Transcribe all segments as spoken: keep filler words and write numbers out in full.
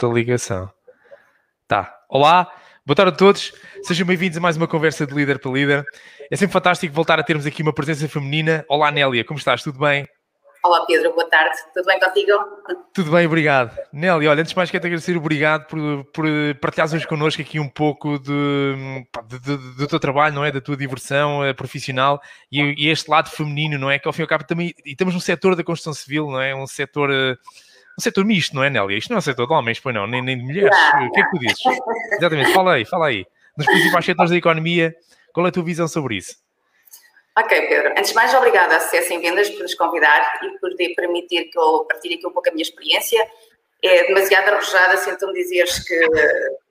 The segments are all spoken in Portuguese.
da ligação. Tá. Olá, boa tarde a todos. Sejam bem-vindos a mais uma conversa de líder para líder. É sempre fantástico voltar a termos aqui uma presença feminina. Olá, Nélia, como estás? Tudo bem? Olá, Pedro, boa tarde. Tudo bem contigo? Tudo bem, obrigado. Nélia, olha, antes de mais quero te agradecer, obrigado por, por partilhares hoje connosco aqui um pouco de, de, de, do teu trabalho, não é? Da tua diversão é, profissional e, e este lado feminino, não é? Que ao fim e ao cabo também, e estamos num setor da construção civil, não é? Um setor, um setor misto, não é, Nélia? Isto não é um setor de homens, pois não, nem, nem de mulheres. Não, não. O que é que tu dizes? Exatamente, fala aí, fala aí. Nos principais setores da economia, qual é a tua visão sobre isso? Ok, Pedro. Antes de mais, obrigada à S C S em Vendas por nos convidar e por permitir que eu partilhe aqui um pouco a minha experiência. É demasiado arrojada, sinto-me dizeres que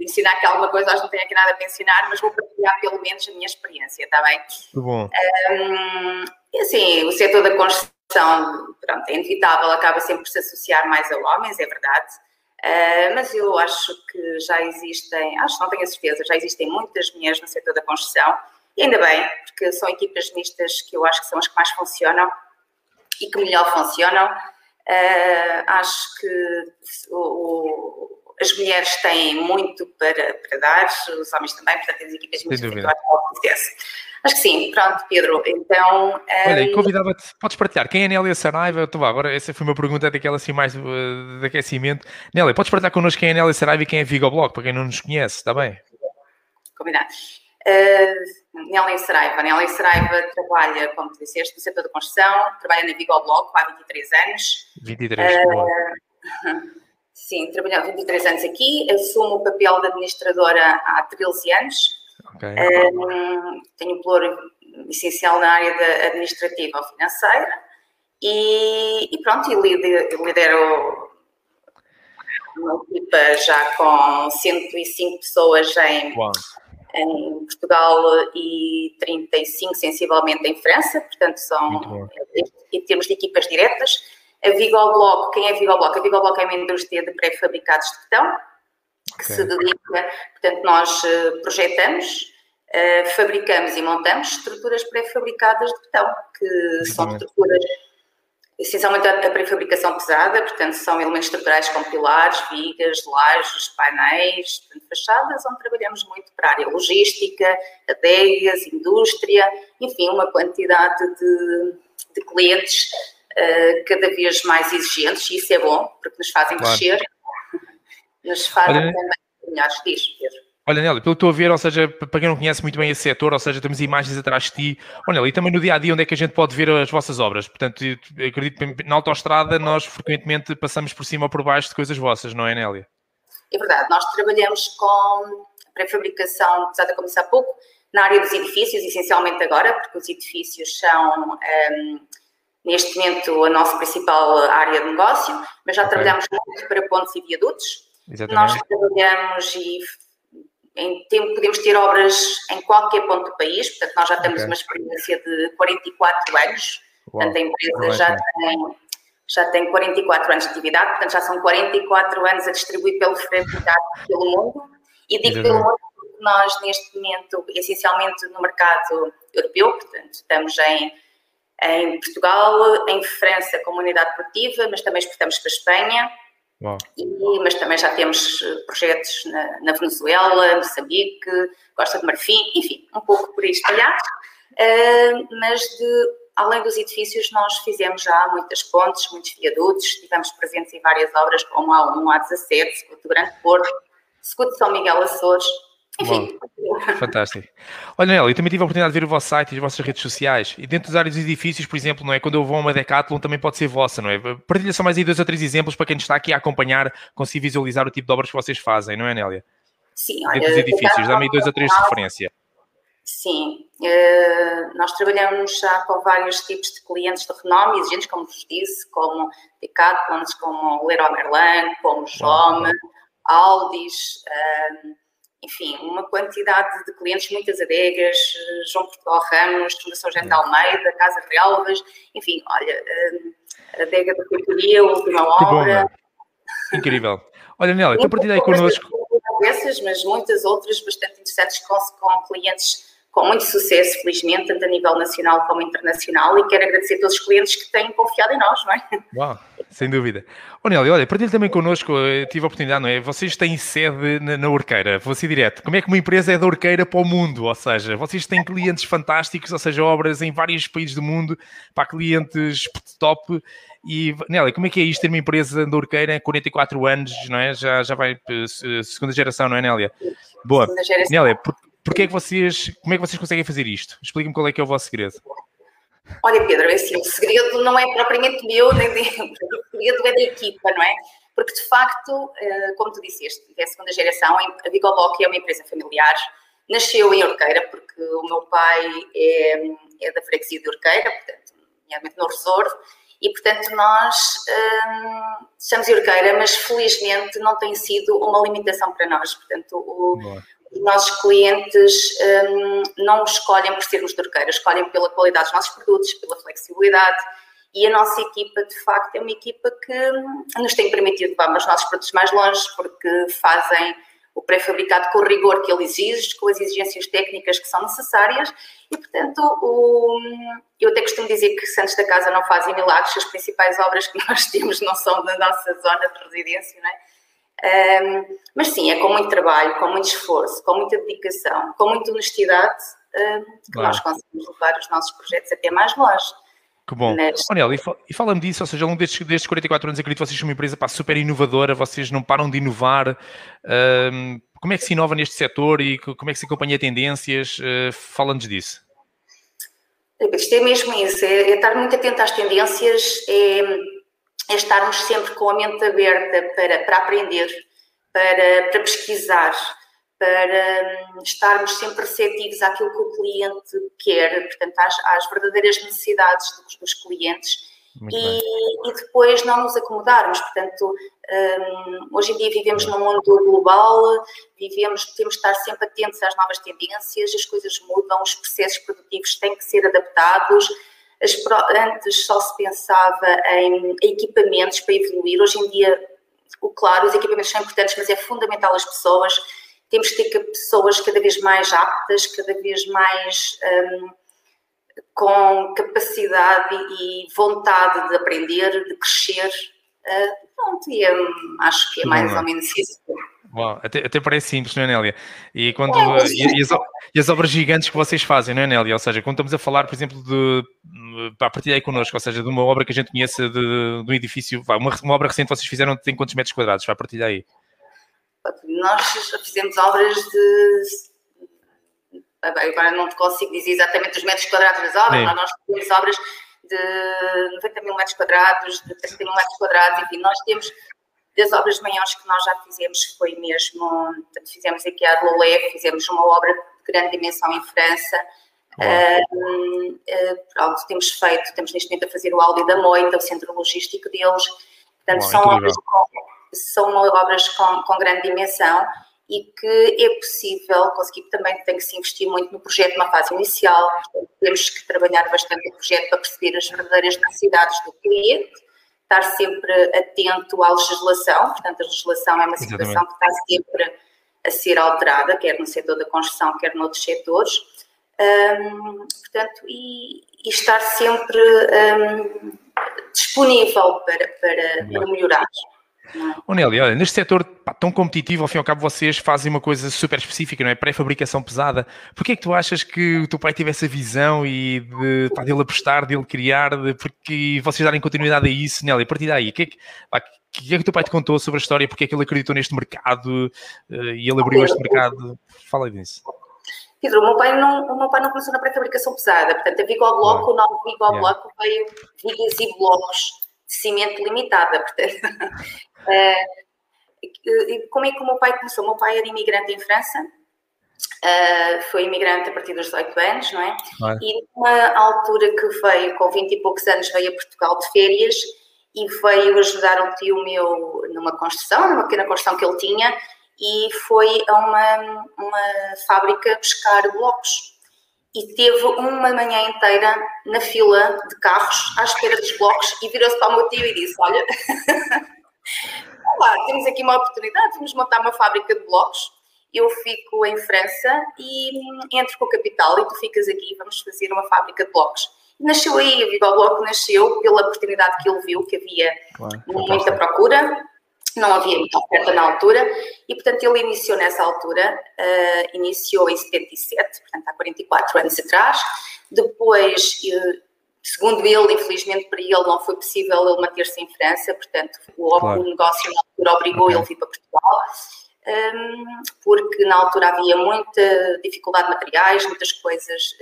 ensinar aqui alguma coisa, acho que não tenho aqui nada para ensinar, mas vou partilhar pelo menos a minha experiência, está bem? Muito bom. Um, assim, o setor da construção, pronto, é inevitável, acaba sempre por se associar mais a homens, é verdade. Uh, mas eu acho que já existem, acho que não tenho a certeza, já existem muitas mulheres no setor da construção. E ainda bem, porque são equipas mistas que eu acho que são as que mais funcionam e que melhor funcionam. Uh, acho que o, o, as mulheres têm muito para, para dar, os homens também, portanto, as equipas mistas que eu acho que não acontece. Acho que sim, pronto, Pedro, então... Um... Olha, e convidava-te, podes partilhar, quem é a Nélia Saraiva? Estou lá, agora essa foi uma pergunta daquela assim mais uh, de aquecimento. Nélia, podes partilhar connosco quem é a Nélia Saraiva e quem é Viggoblog, para quem não nos conhece, está bem? Combinado. Uh, Nélia Saraiva. Nélia Saraiva trabalha, como tu disseste, no setor da construção, trabalha na Viggoblog há vinte e três anos. vinte e três, boa. Uh, sim, trabalhou há vinte e três anos aqui, assumo o papel de administradora há treze anos. Okay. Uh, tenho um valor essencial na área da administrativa ou financeira e, e pronto, eu lidero uma equipa já com cento e cinco pessoas em... Wow. Em Portugal e trinta e cinco, sensivelmente, em França. Portanto, são, em termos de equipas diretas. A Viggoblog, quem é a Viggoblog? A Viggoblog é uma indústria de pré-fabricados de betão, que okay. se dedica, portanto, nós projetamos, fabricamos e montamos estruturas pré-fabricadas de betão, que Exatamente. São estruturas, essencialmente, a pré-fabricação pesada, portanto, são elementos estruturais como pilares, vigas, lajes, painéis, fachadas, onde trabalhamos muito para a área logística, adegas, indústria, enfim, uma quantidade de, de clientes uh, cada vez mais exigentes, e isso é bom, porque nos fazem claro. Crescer, nos fazem Olha. Também melhores dias, Pedro. Olha, Nélia, pelo que estou a ver, ou seja, para quem não conhece muito bem esse setor, ou seja, temos imagens atrás de ti. Olha, Nélia, e também no dia-a-dia onde é que a gente pode ver as vossas obras? Portanto, eu acredito que na autoestrada nós frequentemente passamos por cima ou por baixo de coisas vossas, não é, Nélia? É verdade, nós trabalhamos com pré-fabricação, apesar de começar há pouco, na área dos edifícios, essencialmente agora, porque os edifícios são, um, neste momento, a nossa principal área de negócio, mas já okay. trabalhamos muito para pontes e viadutos. Exatamente. Nós trabalhamos e... Em tempo, podemos ter obras em qualquer ponto do país, portanto, nós já temos okay. uma experiência de quarenta e quatro anos, Uau. Portanto, a empresa já tem, já tem quarenta e quatro anos de atividade, portanto, já são quarenta e quatro anos a distribuir pelo fabricado pelo mundo, e digo pelo mundo porque nós, neste momento, essencialmente no mercado europeu, portanto, estamos em, em Portugal, em França, como unidade produtiva, mas também exportamos para a Espanha. E, mas também já temos projetos na, na Venezuela, Moçambique, Costa de Marfim, enfim, um pouco por aí espalhado. Uh, mas de, além dos edifícios, nós fizemos já muitas pontes, muitos viadutos, estivemos presentes em várias obras como a A dezessete, SCUT do Grande Porto, SCUT São Miguel Açores, enfim. Bom, fantástico. Olha, Nélia, eu também tive a oportunidade de ver o vosso site e as vossas redes sociais. E dentro das áreas dos edifícios, por exemplo, não é? Quando eu vou a uma Decathlon também pode ser vossa, não é? Partilha só mais aí dois ou três exemplos para quem está aqui a acompanhar, consiga visualizar o tipo de obras que vocês fazem, não é, Nélia? Sim, olha... Dentro dos edifícios, dá-me aí dois ou três de referência. Sim, uh, nós trabalhamos já com vários tipos de clientes de renome, exigentes, como vos disse, como Decathlon, como Leroy Merlin, como Jome, Aldis... Uh, Enfim, uma quantidade de clientes, muitas adegas, João Portugal Ramos, Fundação Gente de Almeida, Casa Realvas, enfim, olha, a Adega da Cultura, a última obra. Bom, incrível. Olha, Nélia, então partilha aí connosco. Dessas, mas muitas outras bastante interessantes com, com clientes, com muito sucesso, felizmente, tanto a nível nacional como internacional, e quero agradecer a todos os clientes que têm confiado em nós, não é? Uau, sem dúvida. Ô, Nélia, olha, partilhe também connosco, eu tive a oportunidade, não é? Vocês têm sede na, na Orqueira, vou ser direto. Como é que uma empresa é da Orqueira para o mundo? Ou seja, vocês têm clientes fantásticos, ou seja, obras em vários países do mundo, para clientes top. E, Nélia, como é que é isto ter uma empresa da Orqueira, quarenta e quatro anos, não é? Já, já vai segunda geração, não é, Nélia? Boa. Nélia, por... Porque é que vocês, como é que vocês conseguem fazer isto? Explica-me qual é que é o vosso segredo. Olha, Pedro, assim, o segredo não é propriamente meu, nem de, o segredo é da equipa, não é? Porque, de facto, como tu disseste, é a segunda geração, a Viggoblog é uma empresa familiar, nasceu em Orqueira, porque o meu pai é, é da freguesia de Orqueira, portanto, nomeadamente no Resorvo, e, portanto, nós hum, estamos em Orqueira, mas, felizmente, não tem sido uma limitação para nós, portanto, o... Boa. Os nossos clientes hum, não escolhem por sermos de Orqueira, escolhem pela qualidade dos nossos produtos, pela flexibilidade, e a nossa equipa, de facto, é uma equipa que nos tem permitido levar os nossos produtos mais longe, porque fazem o pré-fabricado com o rigor que ele exige, com as exigências técnicas que são necessárias, e, portanto, o, eu até costumo dizer que Santos da Casa não fazem milagres, as principais obras que nós temos não são da nossa zona de residência, não é? Um, mas sim, é com muito trabalho, com muito esforço, com muita dedicação, com muita honestidade um, que claro. Nós conseguimos levar os nossos projetos até mais longe. Que bom. Mas... Oh, Nélia, e fala-me disso, ou seja, ao longo destes, destes quarenta e quatro anos, acredito que vocês são uma empresa pá, super inovadora, vocês não param de inovar. Um, como é que se inova neste setor e como é que se acompanha tendências? Uh, Fala-nos disso. Isto é mesmo isso, é, é estar muito atento às tendências, é... é estarmos sempre com a mente aberta para, para aprender, para, para pesquisar, para estarmos sempre receptivos àquilo que o cliente quer, portanto, às, às verdadeiras necessidades dos, dos clientes e, e depois não nos acomodarmos. Portanto, um, hoje em dia vivemos num mundo global, vivemos, temos de estar sempre atentos às novas tendências, as coisas mudam, os processos produtivos têm que ser adaptados. Antes só se pensava em equipamentos para evoluir. Hoje em dia, claro, os equipamentos são importantes, mas é fundamental as pessoas. Temos que ter pessoas cada vez mais aptas, cada vez mais um, com capacidade e vontade de aprender, de crescer. Uh, pronto, e um, acho que é mais ou menos isso. Uau, até, até parece simples, não é, Nélia? E, quando, é, e, e, as, e as obras gigantes que vocês fazem, não é, Nélia? Ou seja, quando estamos a falar, por exemplo, de... Pá, partilha aí connosco, ou seja, de uma obra que a gente conheça, de, de um edifício... Pá, uma, uma obra recente que vocês fizeram tem quantos metros quadrados? Vai, partilha aí. Nós fizemos obras de... Agora não consigo dizer exatamente os metros quadrados das obras, mas nós fizemos obras de noventa mil metros quadrados, de trinta mil metros quadrados, enfim, nós temos... Das obras maiores que nós já fizemos foi mesmo, fizemos aqui a Lolé, fizemos uma obra de grande dimensão em França, uh, uh, pronto, temos feito, estamos neste momento a fazer o Aldis da Moita, o centro logístico deles, portanto Uau, são, obras com, são obras com, com grande dimensão e que é possível conseguir, também tem que se investir muito no projeto numa fase inicial, portanto, temos que trabalhar bastante o projeto para perceber as verdadeiras necessidades do cliente, estar sempre atento à legislação, portanto a legislação é uma situação Exatamente. Que está sempre a ser alterada, quer no setor da construção, quer noutros setores, um, portanto, e, e estar sempre um, disponível para, para, para melhorar. Oh, Nélia, olha, neste setor pá, tão competitivo, ao fim e ao cabo vocês fazem uma coisa super específica, não é? Pré-fabricação pesada. Porquê é que tu achas que o teu pai teve essa visão e de, pá, dele apostar, dele criar, de, porque vocês darem continuidade a isso, Nélia? A partir daí, o que, é que, que é que o teu pai te contou sobre a história? Porque é que ele acreditou neste mercado e ele abriu este mercado? Fala aí disso. Pedro, o meu pai não, o meu pai não começou na pré-fabricação pesada, portanto a Vigobloco, oh. o nome Vigobloco yeah. veio de Viggoblogos. De cimento limitada, portanto. uh, como é que o meu pai começou? O meu pai era imigrante em França, uh, foi imigrante a partir dos dezoito anos, não é? Vai. E numa altura que veio, com vinte e poucos anos, veio a Portugal de férias e veio ajudar um tio meu numa construção, numa pequena construção que ele tinha, e foi a uma, uma fábrica buscar blocos. E teve uma manhã inteira na fila de carros, à espera dos blocos, e virou-se para o meu tio e disse, olha, olá, temos aqui uma oportunidade, vamos montar uma fábrica de blocos. eu fico em França e entro com o capital e tu ficas aqui e vamos fazer uma fábrica de blocos. Nasceu aí, o Vigobloco nasceu pela oportunidade que ele viu, que havia claro, muita procura, não havia muita oferta na altura, e portanto ele iniciou nessa altura, uh, iniciou em setenta e sete, portanto há quarenta e quatro anos atrás. Depois, uh, segundo ele, infelizmente para ele não foi possível ele manter-se em França, portanto o, claro. o negócio na altura obrigou okay. ele a vir para Portugal, porque na altura havia muita dificuldade de materiais, muitas coisas.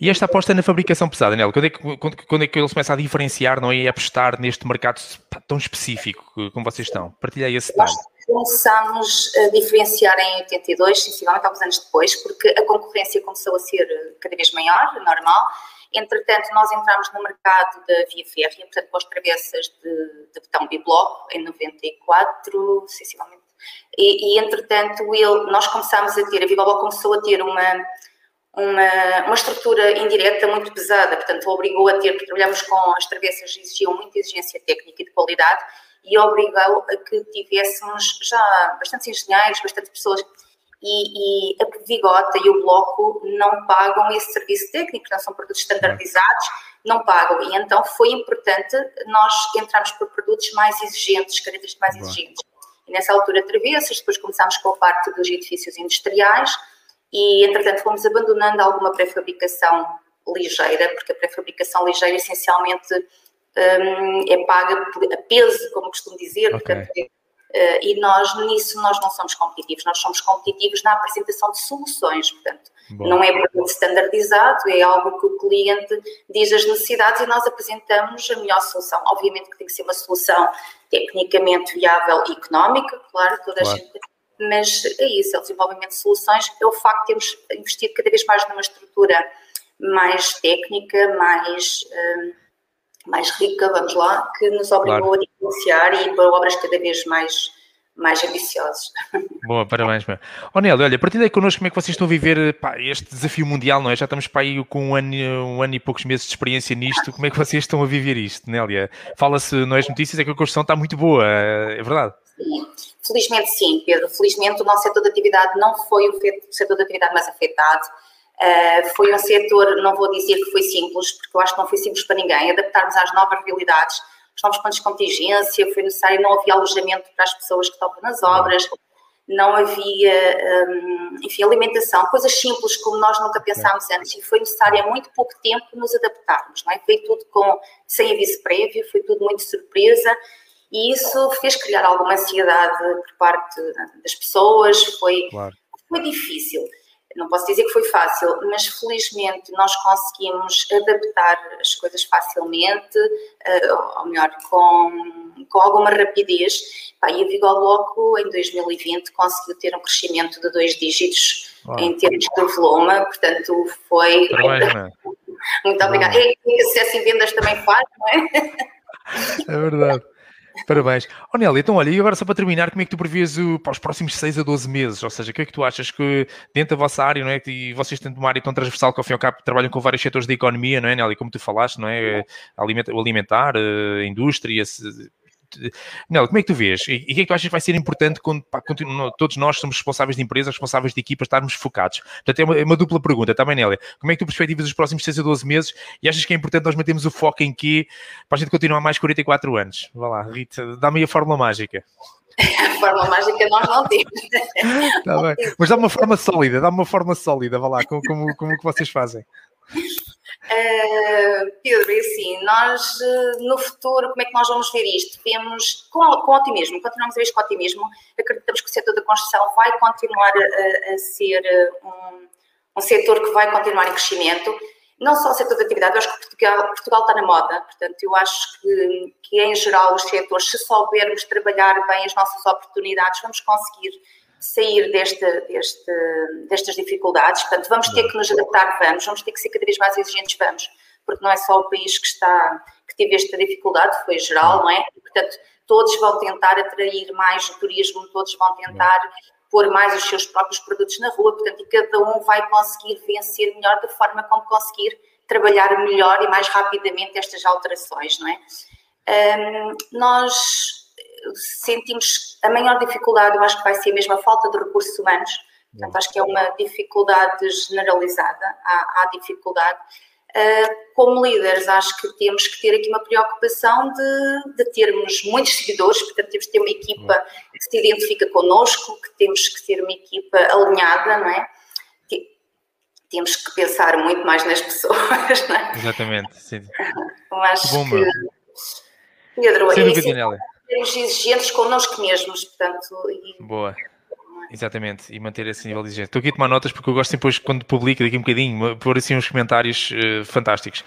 E esta aposta na fabricação pesada, Nélia, quando é que, quando, quando é que eles começam a diferenciar, não é, a apostar neste mercado tão específico como vocês estão? Partilha aí esse detalhe. Começámos a diferenciar em oitenta e dois, sensivelmente alguns anos depois, porque a concorrência começou a ser cada vez maior, normal. Entretanto, nós entramos no mercado da via férrea, portanto, com as travessas de, de betão bibloco, em noventa e quatro, sensivelmente. E, e entretanto, ele, nós começámos a ter, a Vigobloco começou a ter uma, uma, uma estrutura indireta muito pesada, portanto, obrigou a ter, porque trabalhamos com as travessas, exigiam muita exigência técnica e de qualidade, e obrigou a que tivéssemos já bastantes engenheiros, bastantes pessoas, e, e a Vigota e o Bloco não pagam esse serviço técnico, portanto, são produtos standardizados, não pagam, e então foi importante nós entrarmos por produtos mais exigentes, características mais Bom. exigentes. E nessa altura, travessas, depois começámos com a parte dos edifícios industriais e, entretanto, fomos abandonando alguma pré-fabricação ligeira, porque a pré-fabricação ligeira, essencialmente, um, é paga a peso, como costumo dizer. Okay. Portanto, uh, e nós, nisso, nós não somos competitivos. Nós somos competitivos na apresentação de soluções, portanto. Bom. Não é produto standardizado, é algo que o cliente diz as necessidades e nós apresentamos a melhor solução. Obviamente que tem que ser uma solução tecnicamente viável e económica, claro, toda claro. a gente, mas é isso, é o desenvolvimento de soluções, é o facto de termos investido cada vez mais numa estrutura mais técnica, mais, um, mais rica, vamos lá, que nos obrigou claro. a diferenciar e para obras cada vez mais mais ambiciosos. Boa, parabéns, meu. Oh, Nélia, olha, partilha aí connosco como é que vocês estão a viver, pá, este desafio mundial, não é? Já estamos para aí com um ano, um ano e poucos meses de experiência nisto. Como é que vocês estão a viver isto, Nélia? Fala-se, não é, as notícias, é que a construção está muito boa, é verdade? Sim, felizmente sim, Pedro. Felizmente o nosso setor de atividade não foi o setor de atividade mais afetado. Uh, foi um setor, não vou dizer que foi simples, porque eu acho que não foi simples para ninguém, adaptarmos às novas realidades, os novos pontos de contingência, foi necessário, não havia alojamento para as pessoas que estavam nas obras, não havia, hum, enfim, alimentação, coisas simples como nós nunca pensámos antes, e foi necessário há muito pouco tempo nos adaptarmos, não é? Foi tudo com, sem aviso prévio, foi tudo muito surpresa, e isso fez criar alguma ansiedade por parte das pessoas, foi, claro. foi difícil. Não posso dizer que foi fácil, mas felizmente nós conseguimos adaptar as coisas facilmente, ou melhor, com, com alguma rapidez. E a Vigobloco em dois mil e vinte conseguiu ter um crescimento de dois dígitos oh. em termos de volume, portanto foi... Parabéns, né? Muito obrigada. E o sucesso em vendas também faz, não é? É verdade. Parabéns. Oh, Nélia, então olha, e agora só para terminar, como é que tu prevês o, para os próximos seis a doze meses? Ou seja, o que é que tu achas que dentro da vossa área, não é, e vocês têm uma área tão transversal que ao fim e ao cabo trabalham com vários setores da economia, não é, Nélia? Como tu falaste, não é? O alimentar, a indústria... Se... Nélia, como é que tu vês? E o que é que tu achas que vai ser importante quando pá, todos nós somos responsáveis de empresas, responsáveis de equipas, estarmos focados? Portanto, é uma, é uma dupla pergunta, também, Nélia. Como é que tu perspectivas os próximos seis a doze meses e achas que é importante nós mantermos o foco em quê para a gente continuar mais quarenta e quatro anos? Vá lá, Rita, dá-me aí a fórmula mágica. A fórmula mágica nós não temos. Tá bem. Mas dá-me uma forma sólida, dá-me uma forma sólida, vá lá, como, como, como que vocês fazem? Uh, Pedro, assim, nós uh, no futuro, como é que nós vamos ver isto? Vemos com, com otimismo, continuamos a ver isto com otimismo, acreditamos que o setor da construção vai continuar a, a ser um, um setor que vai continuar em crescimento, não só o setor da atividade, eu acho que Portugal, Portugal está na moda, portanto eu acho que, que em geral os setores, se soubermos trabalhar bem as nossas oportunidades, vamos conseguir sair desta, desta, destas dificuldades, portanto, vamos ter que nos adaptar, vamos, vamos ter que ser cada vez mais exigentes, vamos, porque não é só o país que está, que teve esta dificuldade, foi geral, não é? Portanto, todos vão tentar atrair mais o turismo, todos vão tentar pôr mais os seus próprios produtos na rua, portanto, e cada um vai conseguir vencer melhor da forma como conseguir trabalhar melhor e mais rapidamente estas alterações, não é? Um, nós... sentimos a maior dificuldade, eu acho que vai ser mesmo a falta de recursos humanos, portanto acho que é uma dificuldade generalizada, há, há dificuldade. Uh, como líderes, acho que temos que ter aqui uma preocupação de, de termos muitos seguidores, portanto temos que ter uma equipa que se identifica connosco, que temos que ter uma equipa alinhada, não é? Temos que pensar muito mais nas pessoas, não é? Exatamente, sim. Mas bom, que... Pedro, é assim, sermos exigentes connosco mesmos, portanto... E... Boa. Exatamente, e manter esse nível de exigência. Estou aqui a tomar notas porque eu gosto depois, quando publico daqui um bocadinho, pôr assim uns comentários uh, fantásticos.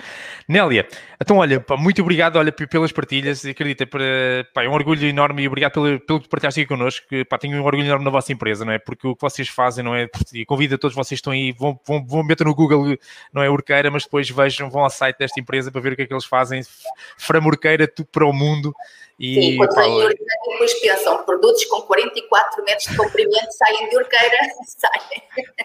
Nélia, então olha, pá, muito obrigado olha, pelas partilhas, acredita, para, pá, é um orgulho enorme e obrigado pelo, pelo que partilhaste aqui connosco, que, pá, tenho um orgulho enorme na vossa empresa, não é? Porque o que vocês fazem, não é? E convido a todos vocês que estão aí, vão, vão, vão meter no Google, não é, Orqueira, mas depois vejam, vão ao site desta empresa para ver o que é que eles fazem, Framorqueira, tudo para o mundo. E, sim, quando saem de Orqueira, depois pensam, produtos com quarenta e quatro metros de comprimento saem de Orqueira, saem.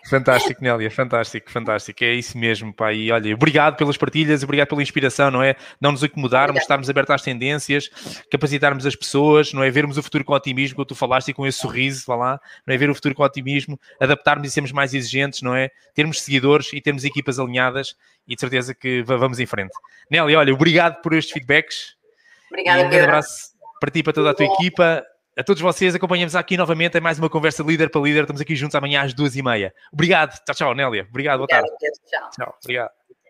Fantástico, Nélia, fantástico, fantástico, é isso mesmo, pá, e olha, obrigado pelas partilhas, obrigado pela inspiração, não é? Não nos acomodarmos, estarmos abertos às tendências, capacitarmos as pessoas, não é? Vermos o futuro com otimismo, como tu falaste, e com esse sorriso, vá lá, não é? Ver o futuro com otimismo, adaptarmos e sermos mais exigentes, não é? Termos seguidores e termos equipas alinhadas e de certeza que vamos em frente. Nélia, olha, obrigado por estes feedbacks. Obrigada, e um grande abraço para ti e para toda a tua equipa. A todos vocês, acompanhamos aqui novamente em mais uma conversa líder para líder. Estamos aqui juntos amanhã às duas e meia. Obrigado. Tchau, tchau, Nélia. Obrigado, boa tarde. Tchau. Tchau, obrigado.